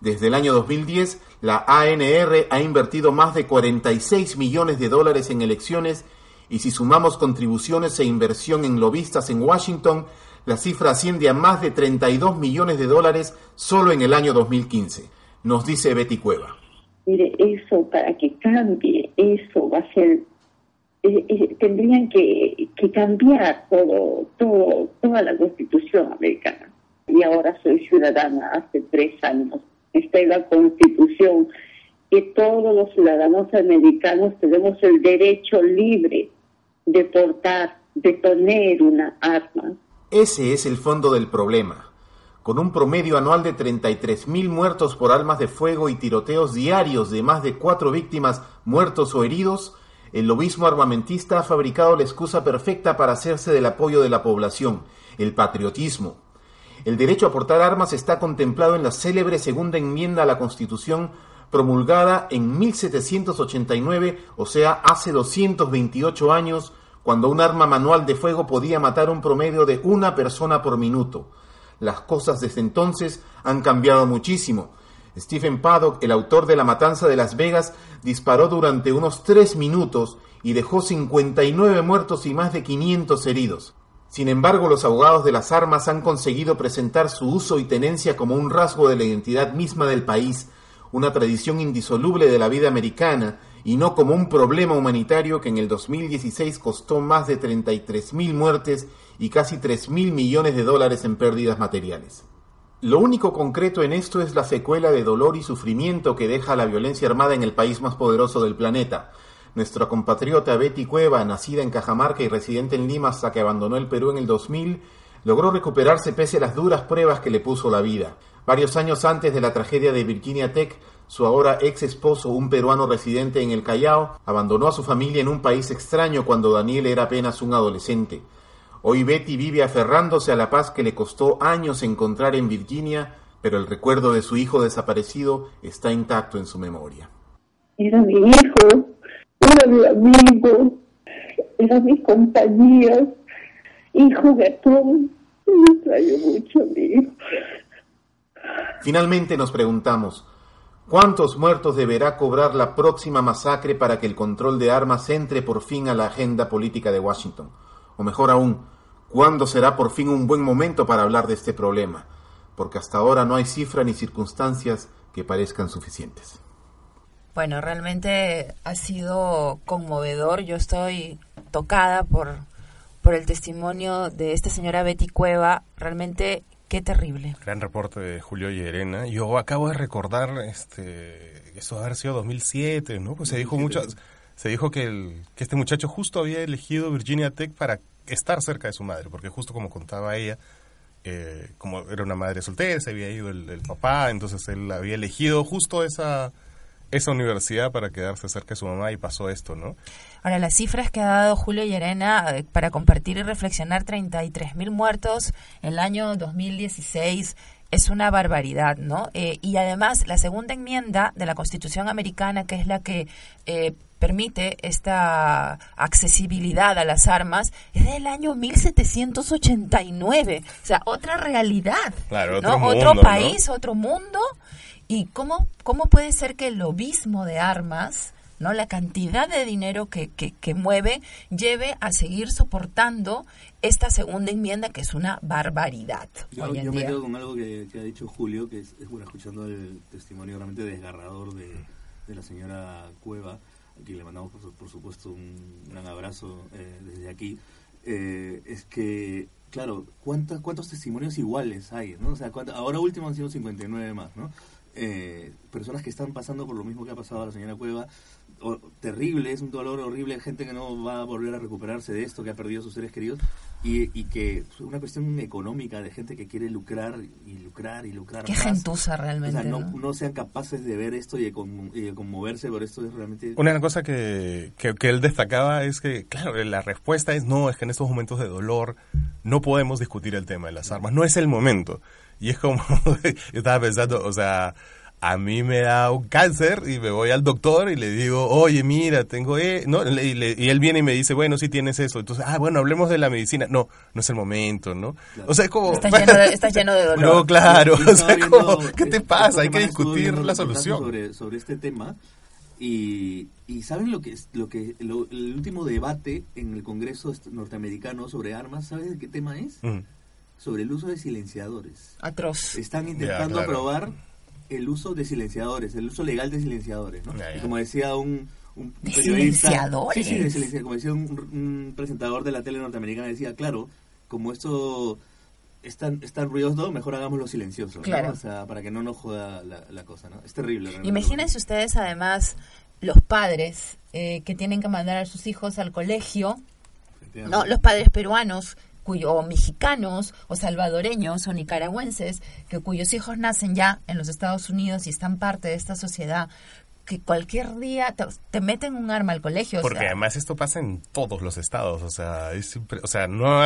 Desde el año dos mil diez, la A N R ha invertido más de cuarenta y seis millones de dólares en elecciones, y si sumamos contribuciones e inversión en lobistas en Washington, la cifra asciende a más de treinta y dos millones de dólares solo en el año dos mil quince, nos dice Betty Cueva. Mire, eso para que cambie, eso va a ser... Eh, eh, tendrían que, que cambiar todo, todo, toda la Constitución americana. Y ahora soy ciudadana hace tres años. Está en la Constitución que todos los ciudadanos americanos tenemos el derecho libre de portar, de tener una arma. Ese es el fondo del problema. Con un promedio anual de treinta y tres mil muertos por armas de fuego y tiroteos diarios de más de cuatro víctimas, muertos o heridos, el lobismo armamentista ha fabricado la excusa perfecta para hacerse del apoyo de la población, el patriotismo. El derecho a portar armas está contemplado en la célebre segunda enmienda a la Constitución, promulgada en mil setecientos ochenta y nueve, o sea, hace doscientos veintiocho años, cuando un arma manual de fuego podía matar un promedio de una persona por minuto. Las cosas desde entonces han cambiado muchísimo. Stephen Paddock, el autor de la matanza de Las Vegas, disparó durante unos tres minutos y dejó cincuenta y nueve muertos y más de quinientos heridos. Sin embargo, los abogados de las armas han conseguido presentar su uso y tenencia como un rasgo de la identidad misma del país, una tradición indisoluble de la vida americana, y no como un problema humanitario que en el dos mil dieciséis costó más de treinta y tres mil muertes y casi tres mil millones de dólares en pérdidas materiales. Lo único concreto en esto es la secuela de dolor y sufrimiento que deja la violencia armada en el país más poderoso del planeta. Nuestra compatriota Betty Cueva, nacida en Cajamarca y residente en Lima hasta que abandonó el Perú en el dos mil, logró recuperarse pese a las duras pruebas que le puso la vida. Varios años antes de la tragedia de Virginia Tech, su ahora ex esposo, un peruano residente en el Callao, abandonó a su familia en un país extraño cuando Daniel era apenas un adolescente. Hoy Betty vive aferrándose a la paz que le costó años encontrar en Virginia, pero el recuerdo de su hijo desaparecido está intacto en su memoria. Era mi hijo, era mi amigo, era mi compañía, hijo gatón, me extraño mucho a mi hijo. Finalmente nos preguntamos, ¿cuántos muertos deberá cobrar la próxima masacre para que el control de armas entre por fin a la agenda política de Washington? O mejor aún, ¿cuándo será por fin un buen momento para hablar de este problema? Porque hasta ahora no hay cifra ni circunstancias que parezcan suficientes. Bueno, realmente ha sido conmovedor. Yo estoy tocada por, por el testimonio de esta señora Betty Cueva. Realmente... qué terrible. Gran reporte de Julio Llerena. Yo acabo de recordar, este, eso debe haber sido dos mil siete, ¿no? Pues se dijo mucho, se dijo que el, que este muchacho justo había elegido Virginia Tech para estar cerca de su madre, porque justo como contaba ella, eh, como era una madre soltera, se había ido el, el papá, entonces él había elegido justo esa esa universidad para quedarse cerca de su mamá y pasó esto, ¿no? Ahora, las cifras que ha dado Julio Llerena eh, para compartir y reflexionar, treinta y tres mil muertos en el año dos mil dieciséis, es una barbaridad, ¿no? Eh, y además, la segunda enmienda de la Constitución americana, que es la que eh, permite esta accesibilidad a las armas, es del año mil setecientos ochenta y nueve. O sea, otra realidad, claro, otro, ¿no? mundo, otro país, ¿no? Otro mundo... ¿Y cómo, cómo puede ser que el lobismo de armas, no, la cantidad de dinero que, que, que mueve, lleve a seguir soportando esta segunda enmienda, que es una barbaridad? Yo, hoy en yo día. Me quedo con algo que, que ha dicho Julio, que es, es bueno, escuchando el testimonio realmente desgarrador de, de la señora Cueva, a quien le mandamos por, por supuesto un gran abrazo eh, desde aquí, eh, es que... Claro, ¿cuántos, cuántos testimonios iguales hay, ¿no? O sea, ahora último han sido cincuenta y nueve más, ¿no? Eh, personas que están pasando por lo mismo que ha pasado a la señora Cueva. O, terrible, es un dolor horrible, gente que no va a volver a recuperarse de esto, que ha perdido a sus seres queridos. Y, y que es una cuestión económica de gente que quiere lucrar y lucrar y lucrar. Qué más. Gentuza realmente. O sea, no, ¿no? no sean capaces de ver esto y de, con, y de conmoverse por esto. Es realmente... Una cosa que, que, que él destacaba es que, claro, la respuesta es no, es que en estos momentos de dolor... no podemos discutir el tema de las armas, no es el momento. Y es como, yo estaba pensando, o sea, a mí me da un cáncer y me voy al doctor y le digo, oye, mira, tengo... E no, le, le, y él viene y me dice, bueno, sí tienes eso. Entonces, ah, bueno, hablemos de la medicina. No, no es el momento, ¿no? Claro. O sea, es como... Estás lleno de, estás lleno de dolor. No, claro, o sea, es como, ¿qué te pasa? Hay que discutir la solución. Sobre, sobre este tema, y, y ¿saben lo que es lo que lo, el último debate en el Congreso norteamericano sobre armas? ¿Sabes de qué tema es? Mm. Sobre el uso de silenciadores. Atroz. Están intentando yeah, claro. aprobar el uso de silenciadores, el uso legal de silenciadores, ¿no? Yeah, yeah. Y como decía un, un periodista, ¿silenciadores? Sí, sí, de silenciadores. Como decía un, un presentador de la tele norteamericana, decía, claro, como esto están están ruidosos, mejor hagámoslo silencioso, claro, ¿no? O sea, para que no nos joda la, la cosa, ¿no? Es terrible. Realmente. Imagínense ustedes además los padres eh, que tienen que mandar a sus hijos al colegio, no, los padres peruanos cuyo, o mexicanos o salvadoreños o nicaragüenses que cuyos hijos nacen ya en los Estados Unidos y están parte de esta sociedad, que cualquier día te, te meten un arma al colegio. Porque o sea, además esto pasa en todos los estados, o sea, es, o sea no,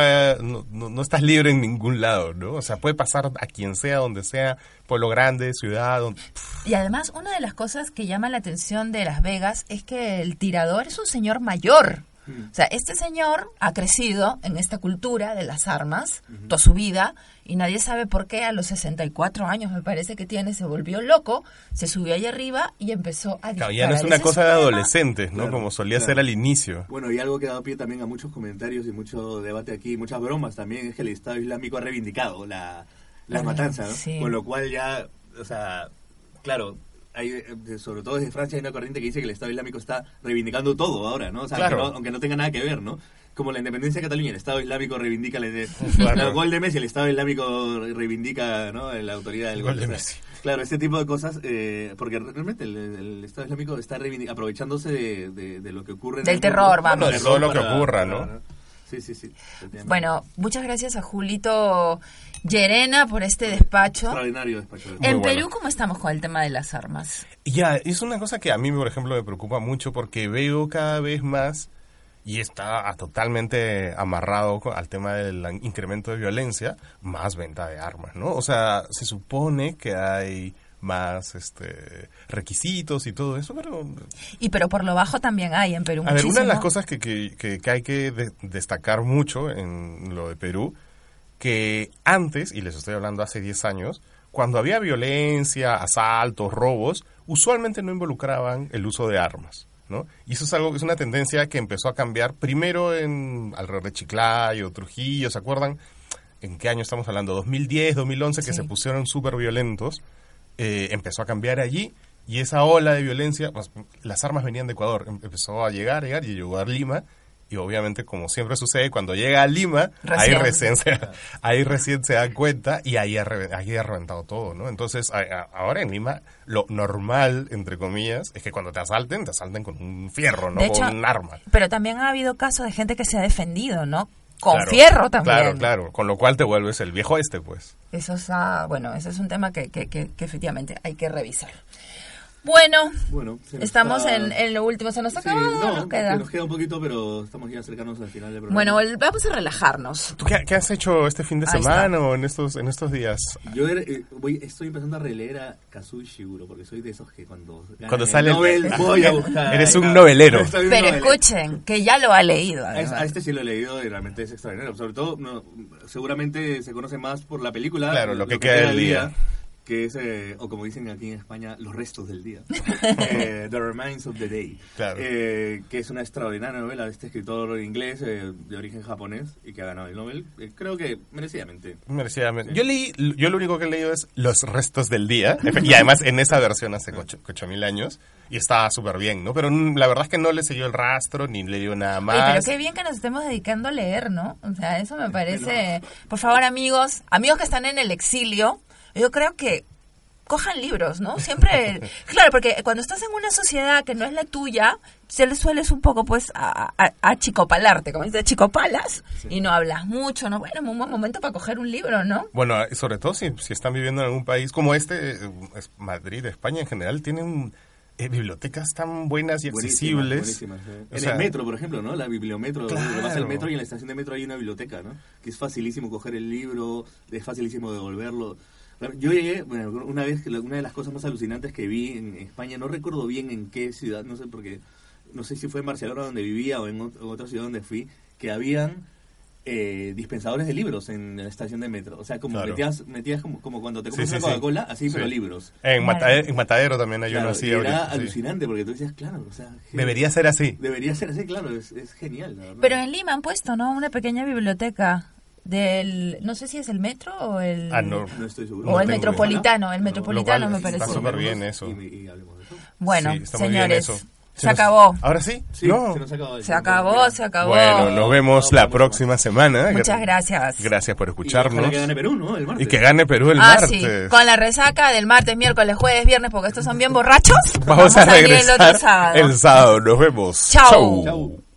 no no estás libre en ningún lado, ¿no? O sea, puede pasar a quien sea, donde sea, pueblo grande, ciudad. Donde... Y además, una de las cosas que llama la atención de Las Vegas es que el tirador es un señor mayor. Mm. O sea, este señor ha crecido en esta cultura de las armas mm-hmm. toda su vida y nadie sabe por qué a los sesenta y cuatro años, me parece que tiene, se volvió loco, se subió ahí arriba y empezó a disparar. Claro, ya no es una cosa de adolescentes, ¿no? Claro, como solía claro. ser al inicio. Bueno, y algo que ha dado pie también a muchos comentarios y mucho debate aquí, muchas bromas también, es que el Estado Islámico ha reivindicado la, la bueno, matanza, ¿no? Sí. Con lo cual ya, o sea, claro... Hay, sobre todo desde Francia hay una corriente que dice que el Estado Islámico está reivindicando todo ahora, ¿no? O sea, claro. aunque, no, aunque no tenga nada que ver, ¿no? Como la independencia de Cataluña, el Estado Islámico reivindica el, claro. el gol de Messi, el Estado Islámico reivindica, ¿no? La autoridad del gol, gol de Messi. Claro, este tipo de cosas, eh, porque realmente el, el Estado Islámico está reivindic- aprovechándose de, de, de lo que ocurre. Del terror, vamos. Bueno, de todo lo que ocurra, ¿no? Para, ¿no? Sí, sí, sí. Bueno, muchas gracias a Julito Llerena por este despacho. Extraordinario despacho. Muy en bueno. Perú, ¿cómo estamos con el tema de las armas? Ya, es una cosa que a mí, por ejemplo, me preocupa mucho porque veo cada vez más, y está totalmente amarrado al tema del incremento de violencia, más venta de armas, ¿no? O sea, se supone que hay... más este requisitos y todo eso, pero... Y pero por lo bajo también hay en Perú. A muchísimo. Ver, una de las cosas que, que, que, que hay que de- destacar mucho en lo de Perú, que antes, y les estoy hablando hace diez años, cuando había violencia, asaltos, robos, usualmente no involucraban el uso de armas, ¿no? Y eso es algo que es una tendencia que empezó a cambiar primero en alrededor de Chiclayo, Trujillo, ¿se acuerdan? ¿En qué año estamos hablando? dos mil diez, dos mil once, que sí. se pusieron súper violentos. Eh, empezó a cambiar allí y esa ola de violencia, pues, las armas venían de Ecuador, empezó a llegar, llegar y llegó a Lima y obviamente como siempre sucede cuando llega a Lima, recién. ahí recién se, ahí recién se da cuenta y ahí ha, ahí ha reventado todo, ¿no? Entonces a, a, ahora en Lima lo normal, entre comillas, es que cuando te asalten, te asalten con un fierro, no de con hecho, un arma. Pero también ha habido casos de gente que se ha defendido, ¿no? Con claro, fierro también. Claro, claro, con lo cual te vuelves el viejo este, pues. Eso es, ah, bueno, ese es un tema que, que, que, que efectivamente hay que revisar. Bueno, bueno estamos está... en, en lo último. ¿Se nos ha acabado sí, no, o nos queda? Nos queda un poquito, pero estamos ya acercándonos al final del programa. Bueno, el, vamos a relajarnos. ¿Tú qué, qué has hecho este fin de Ahí semana está. o en estos, en estos días? Yo eh, voy, estoy empezando a releer a Kazuo Ishiguro, porque soy de esos que cuando, cuando sale el Nobel el... voy a buscar. Eres un novelero. Pero, un pero novelero. Escuchen, que ya lo ha leído. Es, a este sí lo he leído y realmente es extraordinario. Sobre todo, no, seguramente se conoce más por la película. Claro, lo, lo que, que queda del día. día. que es, eh, o como dicen aquí en España, los restos del día, eh, The Remains of the Day, claro. eh, que es una extraordinaria novela de este escritor inglés eh, de origen japonés y que ha ganado el Nobel, eh, creo que merecidamente. Merecidamente. Sí. Yo leí, yo lo único que he leído es Los restos del día, y además en esa versión hace ocho mil años, y estaba súper bien, ¿no? Pero la verdad es que no le siguió el rastro, ni le dio nada más. Oye, pero qué bien que nos estemos dedicando a leer, ¿no? O sea, eso me parece... Por favor, amigos, amigos que están en el exilio, yo creo que cojan libros, ¿no? Siempre, claro, porque cuando estás en una sociedad que no es la tuya, se le sueles un poco, pues, a, a, a chicopalarte, como dices, chicopalas, sí. y no hablas mucho, ¿no? Bueno, un buen momento para coger un libro, ¿no? Bueno, sobre todo si, si están viviendo en algún país como este, es Madrid, España en general, tienen... Eh, bibliotecas tan buenas y accesibles. Buenísimas, buenísimas, eh. En sea, el metro, por ejemplo, ¿no? La bibliometro, claro. vas al metro y en la estación de metro hay una biblioteca, ¿no? Que es facilísimo coger el libro, es facilísimo devolverlo. Yo llegué, bueno, una vez, una de las cosas más alucinantes que vi en España, no recuerdo bien en qué ciudad, no sé porque, no sé si fue en Barcelona donde vivía o en otra ciudad donde fui, que habían... Eh, dispensadores de libros en la estación de metro. O sea, como claro. metías, metías como, como cuando te compras sí, sí, una Coca-Cola, así, sí. pero libros. En, claro. Matadero, en Matadero también hay claro, uno así. Era sí. alucinante, porque tú decías, claro, o sea... Debería ser así. Debería ser así, claro, es, es genial, la verdad. Pero en Lima han puesto, ¿no? Una pequeña biblioteca del... No sé si es el metro o el... Ah, no. No estoy seguro. O no el metropolitano, el no, metropolitano me parece. Está súper bien eso. Y, y hablemos de eso. Bueno, sí, señores... Se, se acabó. Nos, ¿ahora sí? Sí, no. se nos acabó. Se acabó, se acabó. Bueno, nos vemos no, la próxima semana. Muchas gracias. Gracias por escucharnos. Y que gane Perú, ¿no? El martes. Y que gane Perú el ah, martes. Sí. Con la resaca del martes, miércoles, jueves, viernes, porque estos son bien borrachos. Vamos, Vamos a regresar a el, otro sábado. el sábado. Nos vemos. Chau. Chau.